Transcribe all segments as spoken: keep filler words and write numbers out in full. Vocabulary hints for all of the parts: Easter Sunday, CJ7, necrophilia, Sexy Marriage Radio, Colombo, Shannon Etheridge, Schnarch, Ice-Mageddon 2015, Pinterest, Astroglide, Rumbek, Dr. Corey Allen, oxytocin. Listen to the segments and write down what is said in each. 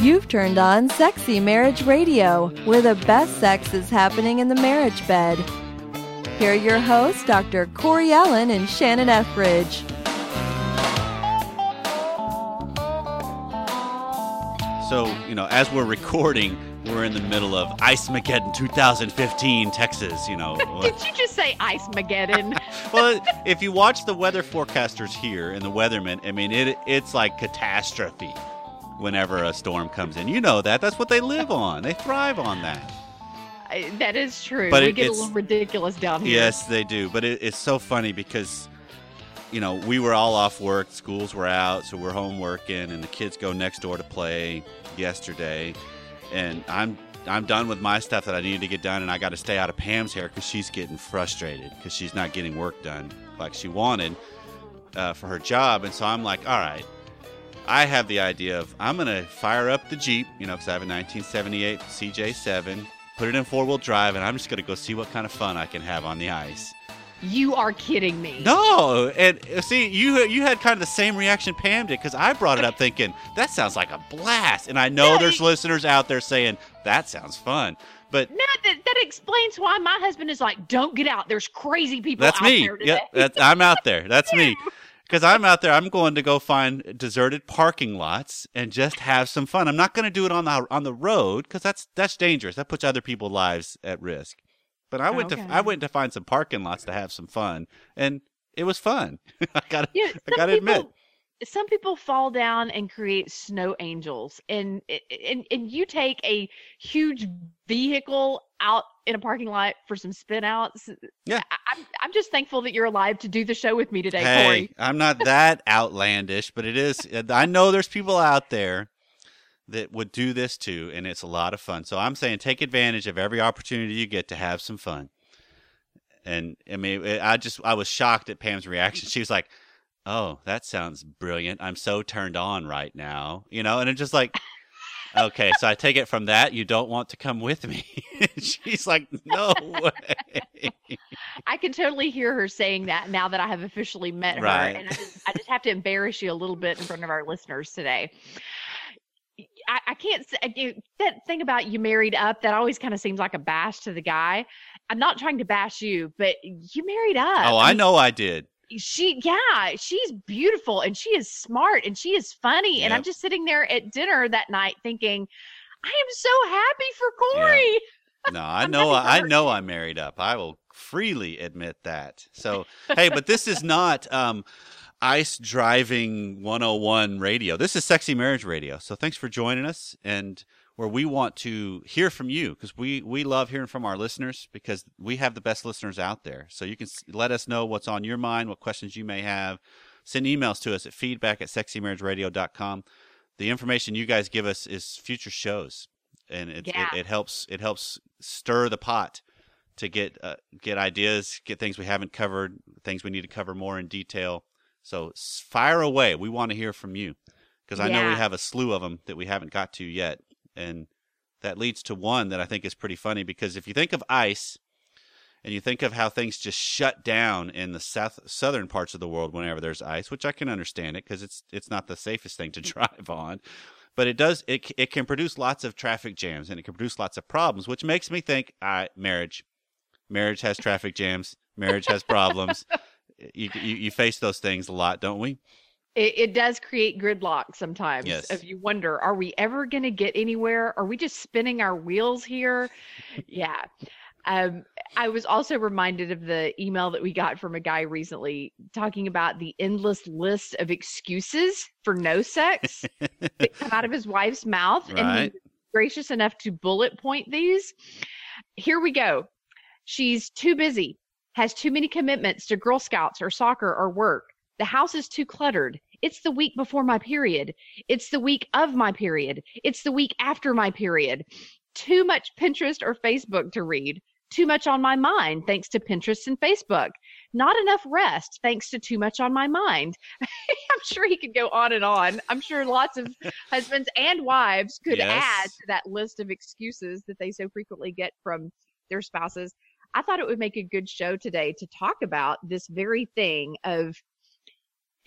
You've turned on Sexy Marriage Radio, where the best sex is happening in the marriage bed. Here are your hosts, Doctor Corey Allen and Shannon Etheridge. So, you know, as we're recording, we're in the middle of Ice-Mageddon twenty fifteen, Texas, you know. Did you just say Ice-Mageddon? Well, if you watch the weather forecasters here and the weathermen, I mean, it it's like catastrophe. Whenever a storm comes in, you know that. That's what they live on. They thrive on that. I, that is true. But we it, get a little ridiculous down here. Yes, they do. But it, it's so funny because, you know, we were all off work. Schools were out, so we're home working, and the kids go next door to play yesterday. And I'm I'm done with my stuff that I needed to get done, and I got to stay out of Pam's hair because she's getting frustrated because she's not getting work done like she wanted uh, for her job. And so I'm like, all right. I have the idea of I'm going to fire up the Jeep, you know, because I have a nineteen seventy-eight C J seven, put it in four-wheel drive, and I'm just going to go see what kind of fun I can have on the ice. You are kidding me. No. And see, you you had kind of the same reaction Pam did because I brought it up thinking, that sounds like a blast. And I know that there's ex- listeners out there saying, that sounds fun. But no, that, that explains why my husband is like, don't get out. There's crazy people out me. there today. Yep, that's me. I'm out there. That's me. Because I'm out there, I'm going to go find deserted parking lots and just have some fun. I'm not going to do it on the on the road because that's that's dangerous. That puts other people's lives at risk. But I went okay. to I went to find some parking lots to have some fun, and it was fun. I got yeah, I got to admit, some people fall down and create snow angels, and and and you take a huge vehicle out in a parking lot for some spin outs. Yeah. I, I'm, I'm just thankful that you're alive to do the show with me today, hey, Corey. I'm not that outlandish, but it is. I know there's people out there that would do this too, and it's a lot of fun. So I'm saying take advantage of every opportunity you get to have some fun. And I mean, I just, I was shocked at Pam's reaction. She was like, oh, that sounds brilliant. I'm so turned on right now, you know, and it's just like, okay, so I take it from that you don't want to come with me. She's like, no way. I can totally hear her saying that now that I have officially met right. her. And I just, I just have to embarrass you a little bit in front of our listeners today. I, I can't say that thing about you married up, that always kind of seems like a bash to the guy. I'm not trying to bash you, but you married up. Oh, I, I mean, know I did. She, yeah, she's beautiful and she is smart and she is funny. Yep. And I'm just sitting there at dinner that night thinking, I am so happy for Corey. Yeah. No, I know, I, I know I married up. I will freely admit that. So, hey, but this is not um, Ice Driving one oh one radio. This is Sexy Marriage Radio. So thanks for joining us, and where we want to hear from you because we, we love hearing from our listeners because we have the best listeners out there. So you can let us know what's on your mind, what questions you may have. Send emails to us at feedback at sexy marriage radio dot com. The information you guys give us is future shows, and it, yeah. it, it helps it helps stir the pot to get uh, get ideas, get things we haven't covered, things we need to cover more in detail. So fire away. We want to hear from you because I yeah. know we have a slew of them that we haven't got to yet. And that leads to one that I think is pretty funny because if you think of ice and you think of how things just shut down in the south, southern parts of the world whenever there's ice, which I can understand it because it's it's not the safest thing to drive on, but it does it it can produce lots of traffic jams and it can produce lots of problems, which makes me think, all right, marriage, marriage has traffic jams, marriage has problems. You, you you face those things a lot, don't we? It, it does create gridlock sometimes. Yes. If you wonder, are we ever going to get anywhere? Are we just spinning our wheels here? Yeah. Um, I was also reminded of the email that we got from a guy recently talking about the endless list of excuses for no sex that come out of his wife's mouth. Right. And he was gracious enough to bullet point these. Here we go. She's too busy, has too many commitments to Girl Scouts or soccer or work. The house is too cluttered. It's the week before my period. It's the week of my period. It's the week after my period. Too much Pinterest or Facebook to read. Too much on my mind, thanks to Pinterest and Facebook. Not enough rest, thanks to too much on my mind. I'm sure he could go on and on. I'm sure lots of husbands and wives could yes. add to that list of excuses that they so frequently get from their spouses. I thought it would make a good show today to talk about this very thing of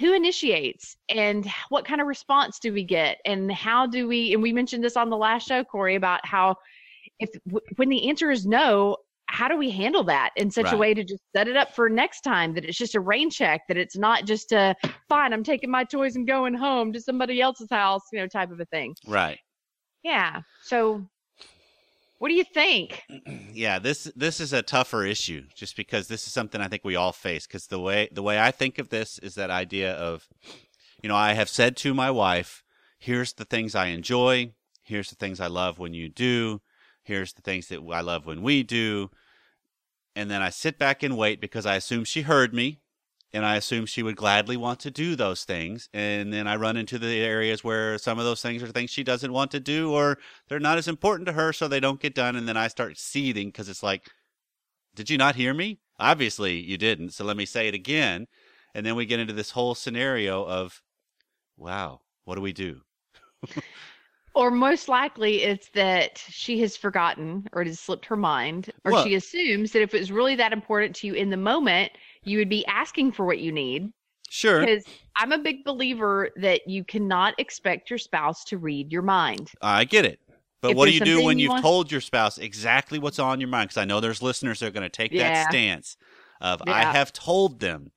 who initiates and what kind of response do we get? And how do we, and we mentioned this on the last show, Corey, about how if, when the answer is no, how do we handle that in such right. a way to just set it up for next time, that it's just a rain check, that it's not just a, fine, I'm taking my toys and going home to somebody else's house, you know, type of a thing. Right. Yeah. So what do you think? Yeah, this, this is a tougher issue just because this is something I think we all face. Cause the way, the way I think of this is that idea of, you know, I have said to my wife, here's the things I enjoy. Here's the things I love when you do. Here's the things that I love when we do. And then I sit back and wait because I assume she heard me and I assume she would gladly want to do those things. And then I run into the areas where some of those things are things she doesn't want to do or they're not as important to her, so they don't get done. And then I start seething because it's like, did you not hear me? Obviously you didn't. So let me say it again. And then we get into this whole scenario of, wow, what do we do? Or most likely it's that she has forgotten or it has slipped her mind, or well, she assumes that if it was really that important to you in the moment, you would be asking for what you need. Sure. Because I'm a big believer that you cannot expect your spouse to read your mind. I get it. But if what do you do when you you've want- told your spouse exactly what's on your mind? Because I know there's listeners that are going to take yeah. that stance of yeah. I have told them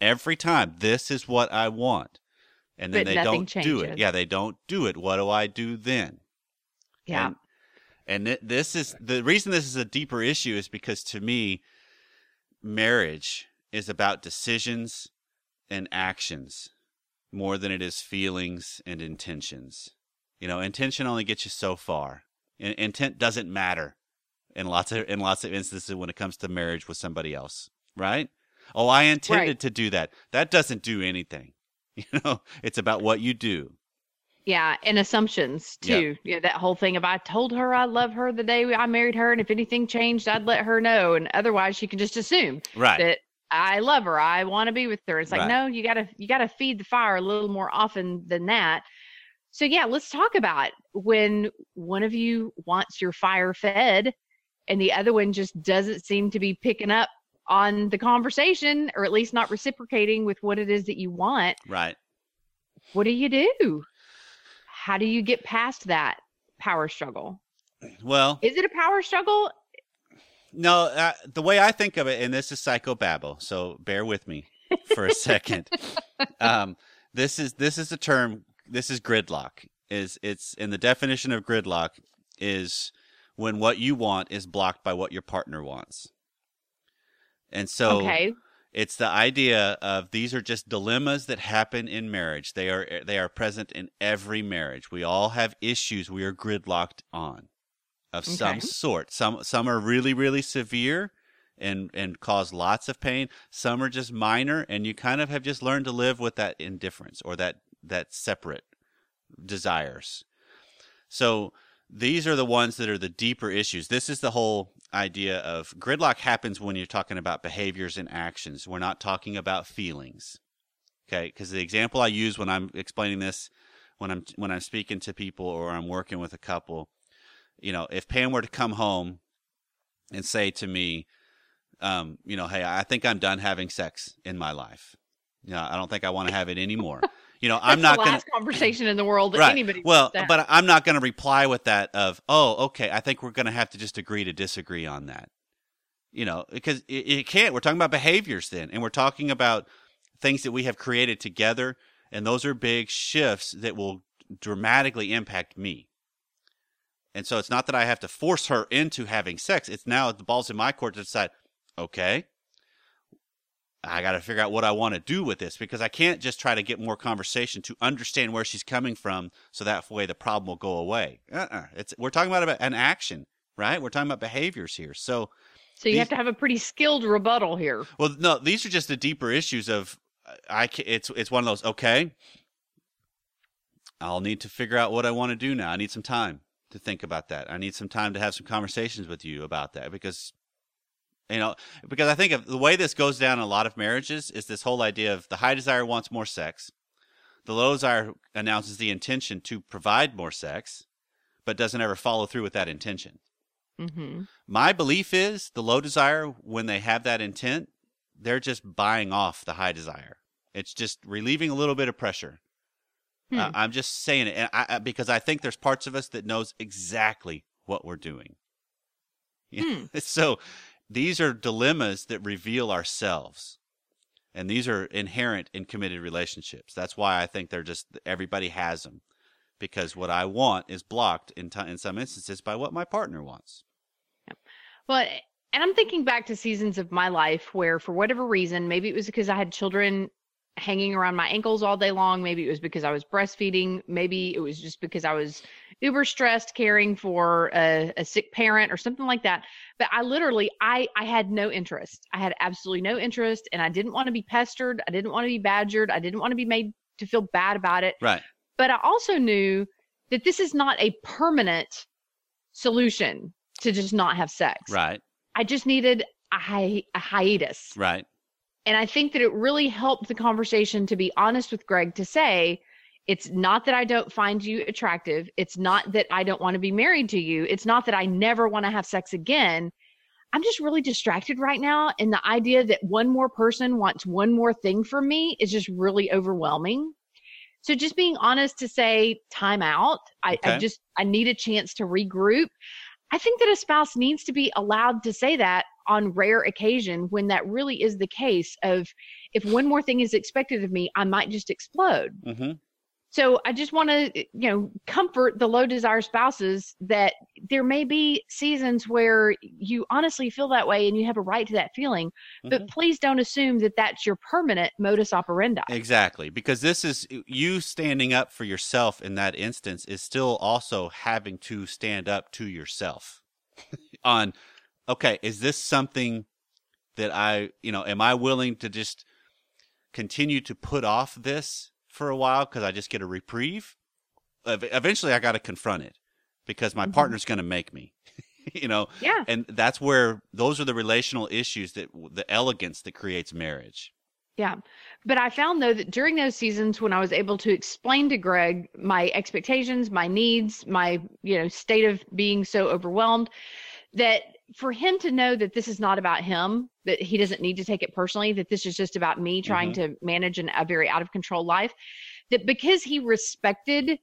every time, this is what I want. And then but they don't changes. do it. Yeah, they don't do it. What do I do then? Yeah. And, and th- this is the reason this is a deeper issue is because to me, marriage is about decisions and actions more than it is feelings and intentions. You know, intention only gets you so far. And intent doesn't matter in lots of in lots of instances when it comes to marriage with somebody else, right? Oh, I intended right. to do that. That doesn't do anything. You know, it's about what you do. Yeah. And assumptions too. Yep. Yeah. That whole thing of, I told her I love her the day I married her. And if anything changed, I'd let her know. And otherwise she can just assume right. that I love her. I want to be with her. It's like, right. no, you gotta, you gotta feed the fire a little more often than that. So yeah, let's talk about when one of you wants your fire fed and the other one just doesn't seem to be picking up on the conversation, or at least not reciprocating with what it is that you want. Right. What do you do? How do you get past that power struggle? Well, is it a power struggle? No, uh, the way I think of it, and this is psychobabble, so bear with me for a second. Um, this is, this is a term, this is gridlock is it's in the definition of gridlock is when what you want is blocked by what your partner wants. And so okay. it's the idea of these are just dilemmas that happen in marriage. They are they are present in every marriage. We all have issues we are gridlocked on of okay. some sort. Some some are really, really severe and, and cause lots of pain. Some are just minor, and you kind of have just learned to live with that indifference or that, that separate desires. So these are the ones that are the deeper issues. This is the whole idea of gridlock happens when you're talking about behaviors and actions. We're not talking about feelings. Okay. Because the example I use when I'm explaining this, when I'm, when I'm speaking to people or I'm working with a couple, you know, if Pam were to come home and say to me, um, you know, hey, I think I'm done having sex in my life. You know, I don't think I want to have it anymore. You know, I'm not going to. That's the last conversation in the world that right. anybody Well, but I'm not going to reply with that of, oh, okay, I think we're going to have to just agree to disagree on that. You know, because it, it can't. We're talking about behaviors then, and we're talking about things that we have created together, and those are big shifts that will dramatically impact me. And so it's not that I have to force her into having sex. It's now the ball's in my court to decide, okay, I got to figure out what I want to do with this, because I can't just try to get more conversation to understand where she's coming from so that way the problem will go away. Uh-uh. It's, we're talking about an action, right? We're talking about behaviors here. So so you these, have to have a pretty skilled rebuttal here. Well, no, these are just the deeper issues of I it's it's one of those, okay, I'll need to figure out what I want to do now. I need some time to think about that. I need some time to have some conversations with you about that, because You know, because I think of the way this goes down in a lot of marriages is this whole idea of the high desire wants more sex. The low desire announces the intention to provide more sex, but doesn't ever follow through with that intention. Mm-hmm. My belief is the low desire, when they have that intent, they're just buying off the high desire. It's just relieving a little bit of pressure. Hmm. Uh, I'm just saying it, and I, because I think there's parts of us that knows exactly what we're doing. Hmm. So these are dilemmas that reveal ourselves, and these are inherent in committed relationships. That's why I think they're just, everybody has them, because what I want is blocked in t- in some instances by what my partner wants. Yep. Well, and I'm thinking back to seasons of my life where, for whatever reason, maybe it was because I had children hanging around my ankles all day long. Maybe it was because I was breastfeeding. Maybe it was just because I was uber stressed caring for a, a sick parent or something like that. But I literally, I, I had no interest. I had absolutely no interest, and I didn't want to be pestered. I didn't want to be badgered. I didn't want to be made to feel bad about it. Right. But I also knew that this is not a permanent solution to just not have sex. Right. I just needed a, hi- a hiatus. Right. And I think that it really helped the conversation to be honest with Greg, to say, it's not that I don't find you attractive. It's not that I don't want to be married to you. It's not that I never want to have sex again. I'm just really distracted right now. And the idea that one more person wants one more thing from me is just really overwhelming. So just being honest to say, time out. I, okay. I just, I need a chance to regroup. I think that a spouse needs to be allowed to say that on rare occasion, when that really is the case of, if one more thing is expected of me, I might just explode. Mm-hmm. So I just want to, you know, comfort the low desire spouses that there may be seasons where you honestly feel that way, and you have a right to that feeling, mm-hmm. but please don't assume that that's your permanent modus operandi. Exactly. Because this is you standing up for yourself in that instance is still also having to stand up to yourself on, okay, is this something that I, you know, am I willing to just continue to put off this for a while because I just get a reprieve? Eventually, I got to confront it because my mm-hmm. partner's going to make me, you know? Yeah. And that's where those are the relational issues, that the elegance that creates marriage. Yeah. But I found, though, that during those seasons when I was able to explain to Greg my expectations, my needs, my, you know, state of being so overwhelmed, that for him to know that this is not about him, that he doesn't need to take it personally, that this is just about me trying mm-hmm. to manage an, a very out of control life, that because he respected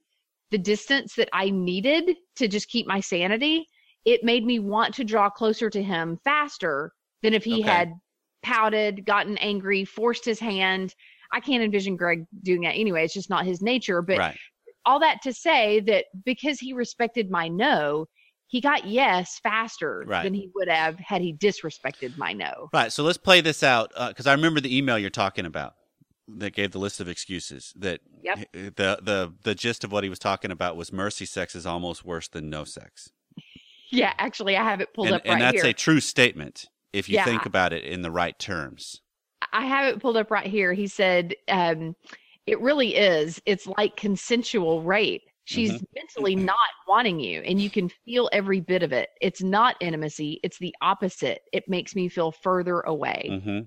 the distance that I needed to just keep my sanity, it made me want to draw closer to him faster than if he okay. had pouted, gotten angry, forced his hand. I can't envision Greg doing that anyway. It's just not his nature. But right. all that to say that because he respected my no, he got yes faster right. than he would have had he disrespected my no. Right. So let's play this out, because uh, I remember the email you're talking about that gave the list of excuses. That yep. the the the gist of what he was talking about was mercy sex is almost worse than no sex. Yeah, actually, I have it pulled and, up right here. And that's here. A true statement if you yeah. think about it in the right terms. I have it pulled up right here. He said, um, it really is. It's like consensual rape. She's mm-hmm. mentally not wanting you, and you can feel every bit of it. It's not intimacy. It's the opposite. It makes me feel further away. Mm-hmm.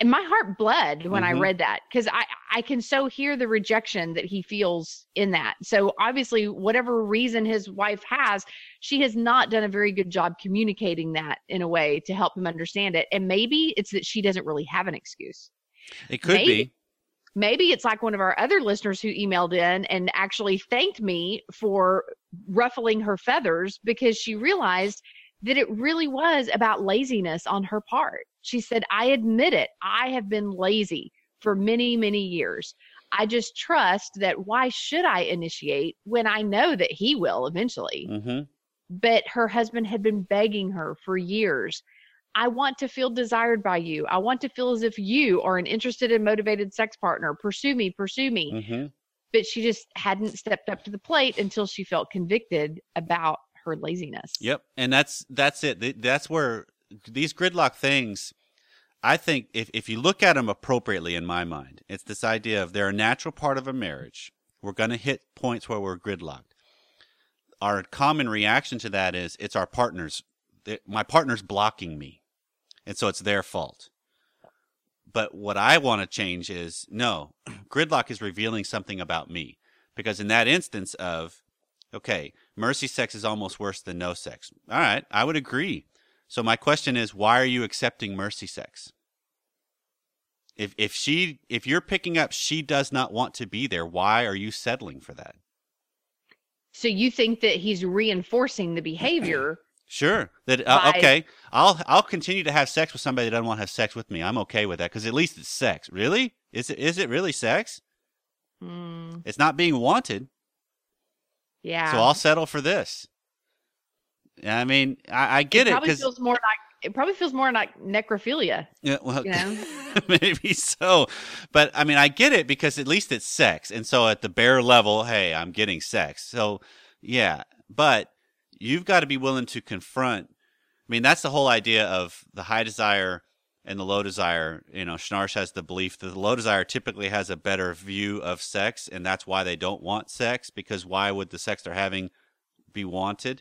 And my heart bled when mm-hmm. I read that, because I, I can so hear the rejection that he feels in that. So obviously, whatever reason his wife has, she has not done a very good job communicating that in a way to help him understand it. And maybe it's that she doesn't really have an excuse. It could maybe. be. Maybe it's like one of our other listeners who emailed in and actually thanked me for ruffling her feathers, because she realized that it really was about laziness on her part. She said, I admit it. I have been lazy for many, many years. I just trust that, why should I initiate when I know that he will eventually? Mm-hmm. But her husband had been begging her for years. I want to feel desired by you. I want to feel as if you are an interested and motivated sex partner. Pursue me, pursue me. Mm-hmm. But she just hadn't stepped up to the plate until she felt convicted about her laziness. Yep. And that's, that's it. That's where these gridlock things, I think if, if you look at them appropriately, in my mind, it's this idea of they're a natural part of a marriage. We're going to hit points where we're gridlocked. Our common reaction to that is, it's our partner's, my partner's blocking me. And so it's their fault. But what I want to change is, no, gridlock is revealing something about me. Because in that instance of, okay, mercy sex is almost worse than no sex. All right, I would agree. So my question is, why are you accepting mercy sex? If if she if you're picking up she does not want to be there, why are you settling for that? So you think that he's reinforcing the behavior? Sure. That uh, by... okay. I'll I'll continue to have sex with somebody that doesn't want to have sex with me. I'm okay with that because at least it's sex. Really? Is it is it really sex? Mm. It's not being wanted. Yeah. So I'll settle for this. I mean, I, I get it. Probably it feels more like. It probably feels more like necrophilia. Yeah, well, you know? Maybe so. But, I mean, I get it because at least it's sex. And so at the bare level, hey, I'm getting sex. So, yeah. But you've got to be willing to confront. I mean, that's the whole idea of the high desire and the low desire. You know, Schnarch has the belief that the low desire typically has a better view of sex. And that's why they don't want sex, because why would the sex they're having be wanted?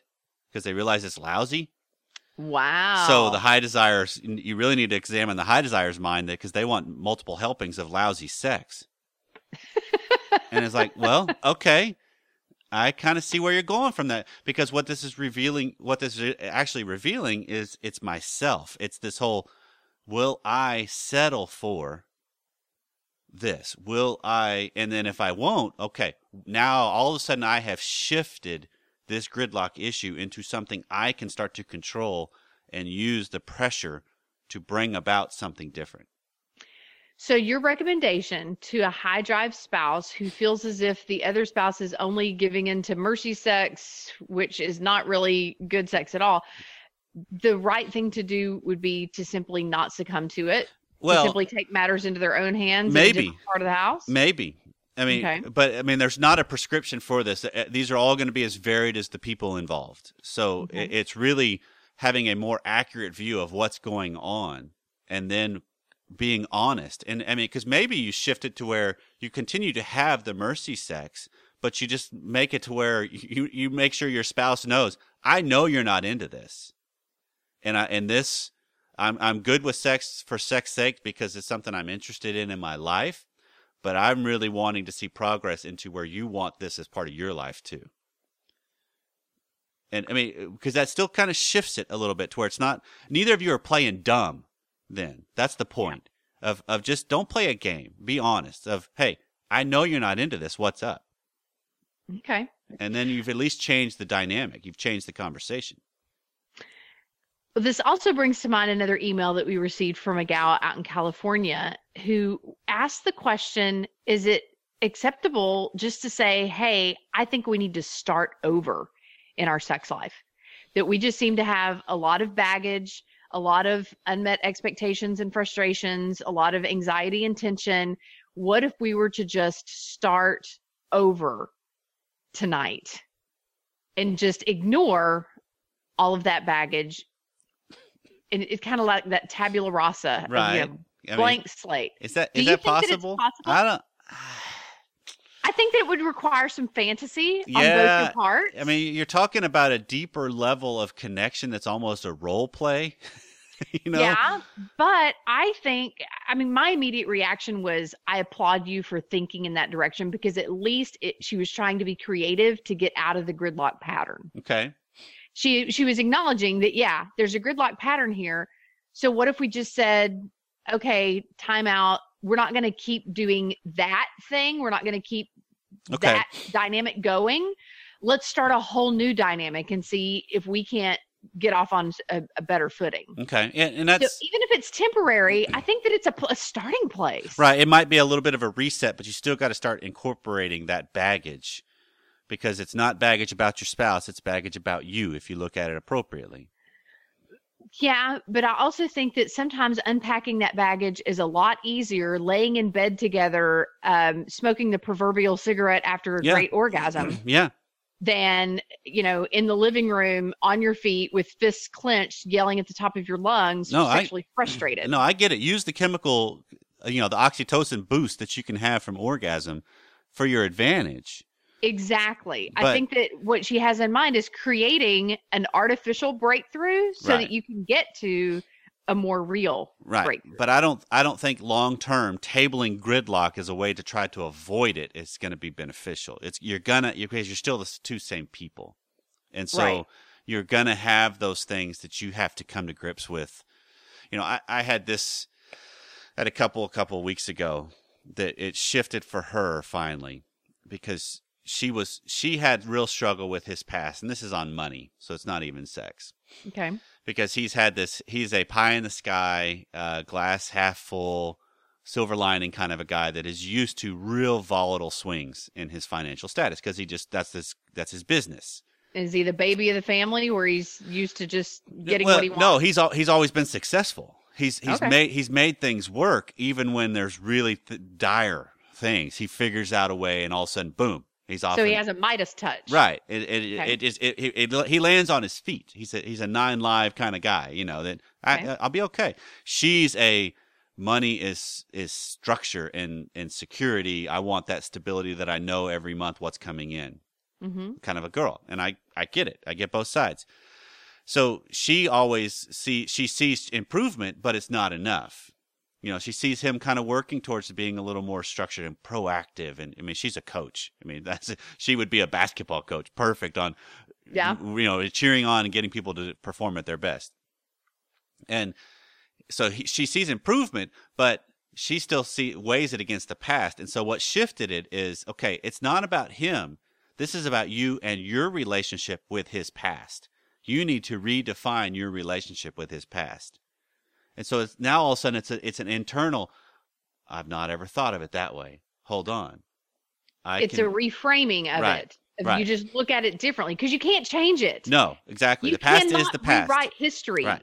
Because they realize it's lousy. Wow. So the high desires, you really need to examine the high desires' mind because they want multiple helpings of lousy sex. And it's like, well, okay, I kind of see where you're going from that, because what this is revealing, what this is actually revealing is it's myself. It's this whole, will I settle for this? Will I, and then if I won't, okay, now all of a sudden I have shifted this gridlock issue into something I can start to control and use the pressure to bring about something different. So your recommendation to a high drive spouse who feels as if the other spouse is only giving into mercy sex, which is not really good sex at all, the right thing to do would be to simply not succumb to it. Well, to simply take matters into their own hands. Maybe in a different part of the house. Maybe. I mean, okay. But I mean, there's not a prescription for this. These are all going to be as varied as the people involved. So mm-hmm. It's really having a more accurate view of what's going on and then being honest. And I mean, because maybe you shift it to where you continue to have the mercy sex, but you just make it to where you, you make sure your spouse knows, I know you're not into this. And I, and this, I'm, I'm good with sex for sex sake because it's something I'm interested in in my life. But I'm really wanting to see progress into where you want this as part of your life too. And I mean, because that still kind of shifts it a little bit to where it's not, neither of you are playing dumb then. That's the point yeah. of, of just don't play a game. Be honest of, hey, I know you're not into this. What's up? Okay. And then you've at least changed the dynamic. You've changed the conversation. Well, this also brings to mind another email that we received from a gal out in California who asked the question, is it acceptable just to say, hey, I think we need to start over in our sex life? That we just seem to have a lot of baggage, a lot of unmet expectations and frustrations, a lot of anxiety and tension. What if we were to just start over tonight and just ignore all of that baggage? And it's kind of like that tabula rasa, right? Of, you know, blank I mean, slate. Is that is that possible? that it's possible? I don't. I think that it would require some fantasy yeah, on both your parts. I mean, you're talking about a deeper level of connection that's almost a role play. You know? Yeah, but I think, I mean, my immediate reaction was, I applaud you for thinking in that direction because at least it, she was trying to be creative to get out of the gridlock pattern. Okay. She she was acknowledging that, yeah, there's a gridlock pattern here. So what if we just said, okay, time out. We're not going to keep doing that thing. We're not going to keep okay. that dynamic going. Let's start a whole new dynamic and see if we can't get off on a, a better footing. Okay. And, and that's, so even if it's temporary, I think that it's a, a starting place. Right. It might be a little bit of a reset, but you still got to start incorporating that baggage. Because it's not baggage about your spouse, it's baggage about you if you look at it appropriately. Yeah, but I also think that sometimes unpacking that baggage is a lot easier laying in bed together, um, smoking the proverbial cigarette after a yeah. great orgasm. Yeah. Than, you know, in the living room on your feet with fists clenched, yelling at the top of your lungs, no, sexually I, frustrated. No, I get it. Use the chemical, you know, the oxytocin boost that you can have from orgasm for your advantage. Exactly. But I think that what she has in mind is creating an artificial breakthrough so right. that you can get to a more real right. breakthrough. But I don't I don't think long-term tabling gridlock is a way to try to avoid it. It's going to be beneficial. It's you're going to because you're still the two same people. And so right. you're going to have those things that you have to come to grips with. You know, I, I had this at a couple a couple of weeks ago that it shifted for her finally, because she was she had real struggle with his past, and this is on money, so it's not even sex. Okay. Because he's had this, he's a pie in the sky, uh, glass half full, silver lining kind of a guy that is used to real volatile swings in his financial status, because he just that's his that's his business. Is he the baby of the family, where he's used to just getting well, what he wants? No, he's al- he's always been successful. He's he's okay. made he's made things work even when there's really th- dire things. He figures out a way, and all of a sudden, boom. He's often, so he has a Midas touch, right? It it okay. it is it, it, it he lands on his feet. He's a, he's a nine live kind of guy, you know. That okay. I, I'll be okay. She's a money is is structure and and security. I want that stability that I know every month what's coming in, mm-hmm. kind of a girl. And I I get it. I get both sides. So she always see she sees improvement, but it's not enough. You know, she sees him kind of working towards being a little more structured and proactive. And I mean, she's a coach. I mean, that's she would be a basketball coach, perfect on, yeah. you know, cheering on and getting people to perform at their best. And so he, she sees improvement, but she still see, weighs it against the past. And so what shifted it is, okay, it's not about him. This is about you and your relationship with his past. You need to redefine your relationship with his past. And so it's now all of a sudden it's a, it's an internal, I've not ever thought of it that way. Hold on. I it's can, a reframing of right, it. If right. you just look at it differently, because you can't change it. No, exactly. You the past is the past. Rewrite history. Right.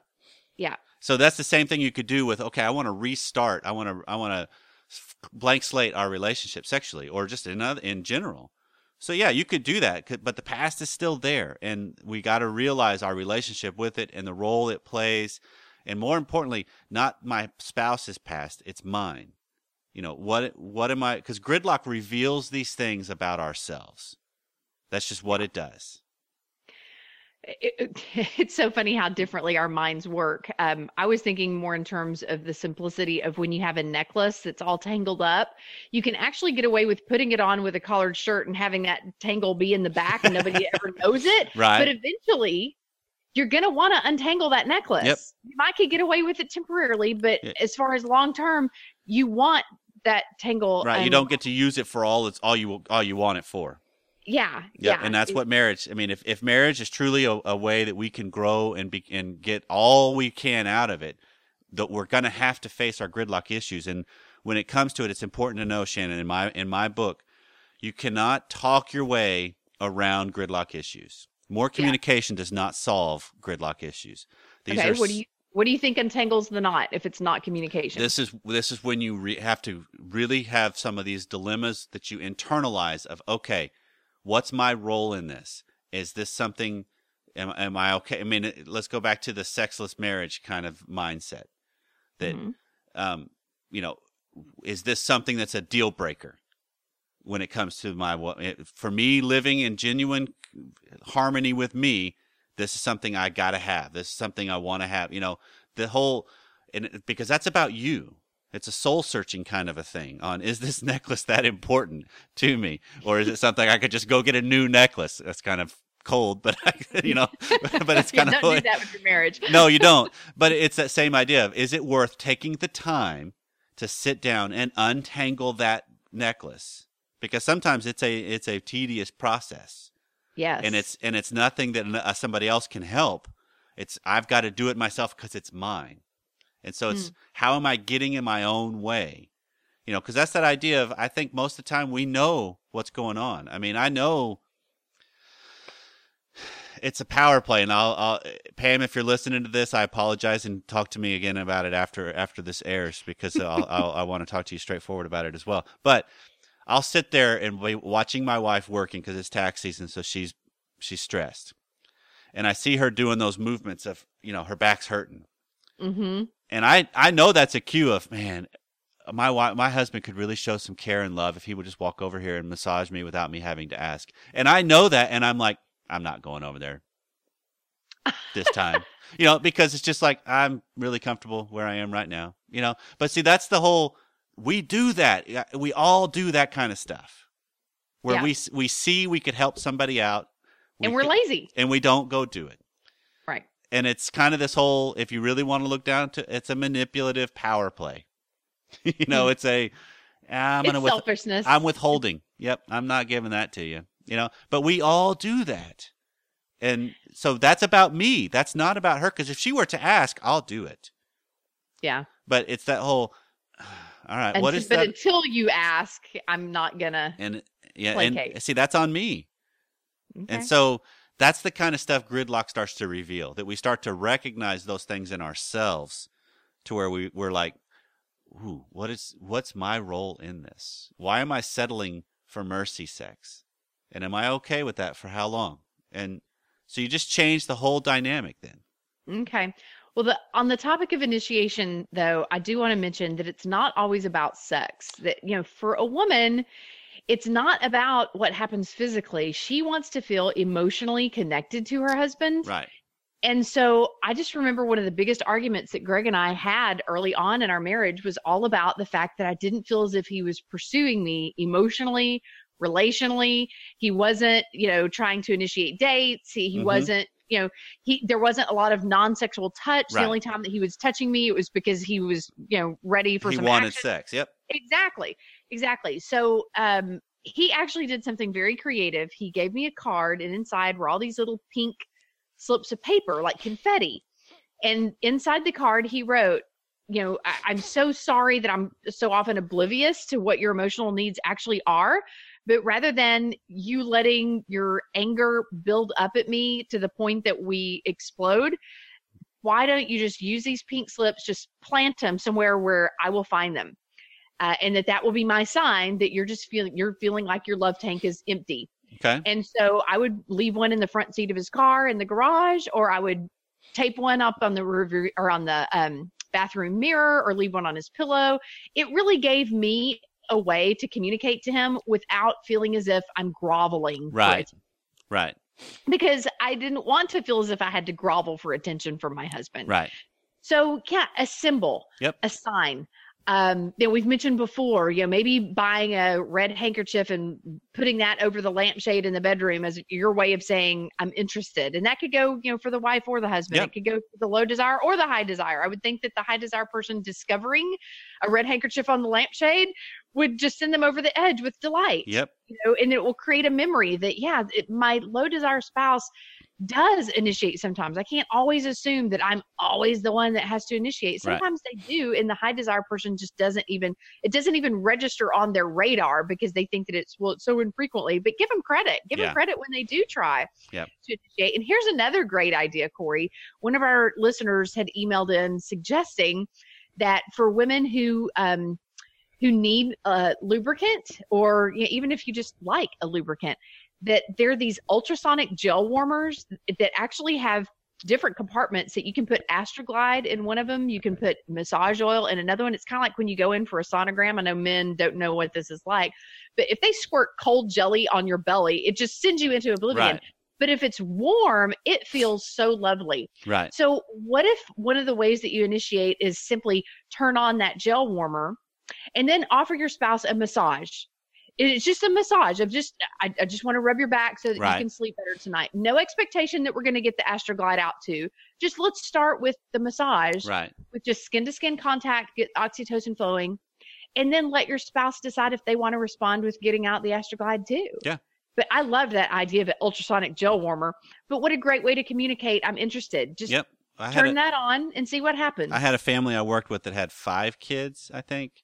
Yeah. So that's the same thing you could do with, okay, I want to restart. I want to I want to blank slate our relationship sexually, or just in, other, in general. So yeah, you could do that, but the past is still there, and we got to realize our relationship with it and the role it plays. And more importantly, not my spouse's past, it's mine. You know, what What am I, because gridlock reveals these things about ourselves. That's just what it does. It, it's so funny how differently our minds work. Um, I was thinking more in terms of the simplicity of when you have a necklace that's all tangled up, you can actually get away with putting it on with a collared shirt and having that tangle be in the back and nobody ever knows it. Right. But eventually, you're going to want to untangle that necklace. Yep. You might could get away with it temporarily, but yeah. as far as long-term, you want that tangle. Right. Um, you don't get to use it for all it's all you, all you want it for. Yeah. Yeah. yeah. And that's it's, what marriage, I mean, if, if marriage is truly a, a way that we can grow and be, and get all we can out of it, that we're going to have to face our gridlock issues. And when it comes to it, it's important to know, Shannon, in my, in my book, you cannot talk your way around gridlock issues. More communication yeah. does not solve gridlock issues. These okay, are, what do you what do you think entangles the knot if it's not communication? This is this is when you re- have to really have some of these dilemmas that you internalize of, okay, what's my role in this? Is this something? Am, am I okay? I mean, let's go back to the sexless marriage kind of mindset. That, mm-hmm. um, you know, is this something that's a deal breaker? When it comes to my, for me living in genuine harmony with me, this is something I gotta have. This is something I want to have. You know, the whole, and because that's about you. It's a soul searching kind of a thing. On is this necklace that important to me, or is it something I could just go get a new necklace? That's kind of cold, but I, you know, but it's kind of. Don't do that with your marriage. No, you don't. But it's that same idea of, is it worth taking the time to sit down and untangle that necklace? Because sometimes it's a it's a tedious process. Yes. And it's and it's nothing that somebody else can help. It's I've got to do it myself because it's mine. And so it's mm. how am I getting in my own way? You know, because that's that idea of, I think most of the time we know what's going on. I mean, I know it's a power play, and I'll, I'll Pam, if you're listening to this, I apologize, and talk to me again about it after after this airs, because I'll, I'll I want to talk to you straightforward about it as well. But I'll sit there and be watching my wife working because it's tax season, so she's she's stressed, and I see her doing those movements of, you know, her back's hurting, mm-hmm. and I, I know that's a cue of, man, my wife, my husband could really show some care and love if he would just walk over here and massage me without me having to ask, and I know that, and I'm like, I'm not going over there this time, you know, because it's just like, I'm really comfortable where I am right now, you know. But see, that's the whole. We do that. We all do that kind of stuff, where yeah. we we see we could help somebody out, we and we're could, lazy, and we don't go do it. Right. And it's kind of this whole. If you really want to look down to, it's a manipulative power play. You know, it's a I'm it's gonna selfishness. With, I'm withholding. Yep, I'm not giving that to you. You know, but we all do that, and so that's about me. That's not about her, because if she were to ask, I'll do it. Yeah. But it's that whole. All right. And what is but that? Until you ask, I'm not gonna. And yeah, placate. And see, that's on me. Okay. And so that's the kind of stuff gridlock starts to reveal, that we start to recognize those things in ourselves, to where we we're like, ooh, what is what's my role in this? Why am I settling for mercy sex? And am I okay with that for how long? And so you just change the whole dynamic then. Okay. Well, the, on the topic of initiation, though, I do want to mention that it's not always about sex. That, you know, for a woman, it's not about what happens physically. She wants to feel emotionally connected to her husband. Right. And so I just remember one of the biggest arguments that Greg and I had early on in our marriage was all about the fact that I didn't feel as if he was pursuing me emotionally, relationally. He wasn't, you know, trying to initiate dates. He, he mm-hmm. wasn't, you know, he, there wasn't a lot of non-sexual touch. Right. The only time that he was touching me, it was because he was, you know, ready for he some wanted action. Sex. Yep. Exactly. Exactly. So, um, he actually did something very creative. He gave me a card, and inside were all these little pink slips of paper, like confetti. And inside the card, he wrote, you know, I, I'm so sorry that I'm so often oblivious to what your emotional needs actually are. But rather than you letting your anger build up at me to the point that we explode, why don't you just use these pink slips, just plant them somewhere where I will find them. Uh, and that that will be my sign that you're just feeling, you're feeling like your love tank is empty. Okay. And so I would leave one in the front seat of his car in the garage, or I would tape one up on the rear or on the um, bathroom mirror, or leave one on his pillow. It really gave me a way to communicate to him without feeling as if I'm groveling. Right. Right. Because I didn't want to feel as if I had to grovel for attention from my husband. Right. So yeah, a symbol, yep. a sign. Um, you know, we've mentioned before, you know, maybe buying a red handkerchief and putting that over the lampshade in the bedroom as your way of saying I'm interested. And that could go, you know, for the wife or the husband. Yep. It could go for the low desire or the high desire. I would think that the high desire person discovering a red handkerchief on the lampshade would just send them over the edge with delight. Yep. You know, and it will create a memory that, yeah, it, my low desire spouse does initiate sometimes. I can't always assume that I'm always the one that has to initiate. Sometimes right. they do, and the high desire person just doesn't even, it doesn't even register on their radar because they think that it's, well, it's so infrequently, but give them credit. Give yeah. them credit when they do try yep. to initiate. And here's another great idea, Corey. One of our listeners had emailed in suggesting that for women who, um, who need a lubricant, or you know, even if you just like a lubricant, that there are these ultrasonic gel warmers that actually have different compartments that you can put Astroglide in one of them. You can put massage oil in another one. It's kind of like when you go in for a sonogram. I know men don't know what this is like, but if they squirt cold jelly on your belly, it just sends you into oblivion. Right. But if it's warm, it feels so lovely. Right. So what if one of the ways that you initiate is simply turn on that gel warmer and then offer your spouse a massage? It's just a massage of just, I, I just want to rub your back so that right. you can sleep better tonight. No expectation that we're going to get the Astroglide out to. Just let's start with the massage right. with just skin to skin contact, get oxytocin flowing, and then let your spouse decide if they want to respond with getting out the Astroglide too. Yeah. But I love that idea of an ultrasonic gel warmer, but what a great way to communicate. I'm interested. Just yep. I turn a, that on and see what happens. I had a family I worked with that had five kids, I think.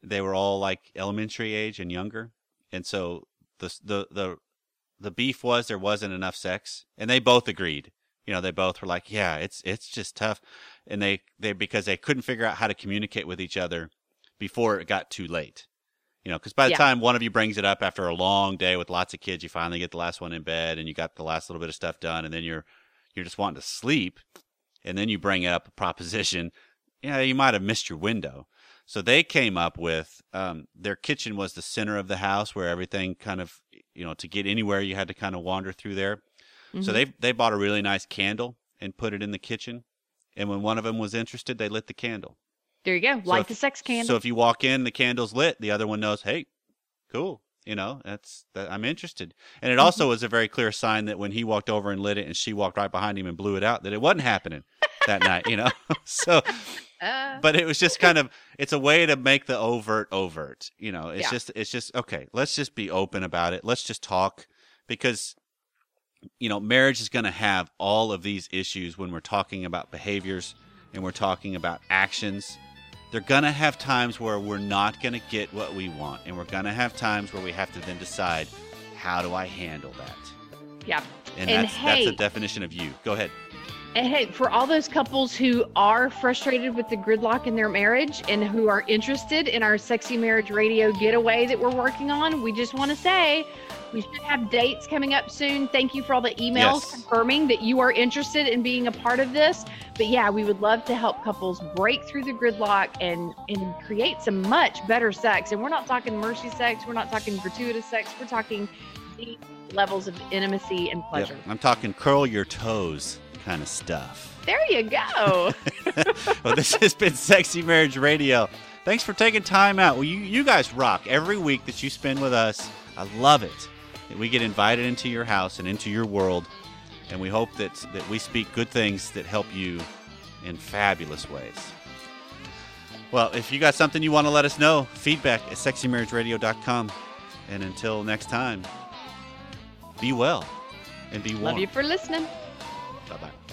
They were all like elementary age and younger, and so the the the the beef was there wasn't enough sex, and they both agreed. You know, they both were like, "Yeah, it's it's just tough," and they they because they couldn't figure out how to communicate with each other before it got too late. You know, because by the yeah. time one of you brings it up after a long day with lots of kids, you finally get the last one in bed, and you got the last little bit of stuff done, and then you're you're just wanting to sleep, and then you bring up a proposition. Yeah, you know, you might have missed your window. So they came up with um, their kitchen was the center of the house where everything kind of, you know, to get anywhere you had to kind of wander through there. Mm-hmm. So they they bought a really nice candle and put it in the kitchen. And when one of them was interested, they lit the candle. There you go. So like if, the sex candle. So if you walk in, the candle's lit. The other one knows, hey, cool. You know, that's that, I'm interested. And it mm-hmm. also was a very clear sign that when he walked over and lit it and she walked right behind him and blew it out, that it wasn't happening that night, you know. So Uh, but it was just kind of, it's a way to make the overt overt, you know, it's yeah. just, it's just, okay, let's just be open about it. Let's just talk, because, you know, marriage is going to have all of these issues when we're talking about behaviors and we're talking about actions. They're going to have times where we're not going to get what we want. And we're going to have times where we have to then decide, how do I handle that? Yeah. And, and that's, hey, that's the definition of you. Go ahead. And hey, for all those couples who are frustrated with the gridlock in their marriage and who are interested in our Sexy Marriage Radio getaway that we're working on, we just want to say we should have dates coming up soon. Thank you for all the emails yes. confirming that you are interested in being a part of this. But yeah, we would love to help couples break through the gridlock and, and create some much better sex. And we're not talking mercy sex. We're not talking gratuitous sex. We're talking deep levels of intimacy and pleasure. Yep. I'm talking curl your toes kind of stuff. There you go. Well, this has been Sexy Marriage Radio. Thanks for taking time out. Well, you, you guys rock. Every week that you spend with us, I love it. That we get invited into your house and into your world, and we hope that that we speak good things that help you in fabulous ways. Well, if you got something you want to let us know, feedback at sexy marriage radio dot com. And until next time, be well and be warm. Love you for listening. Bye-bye.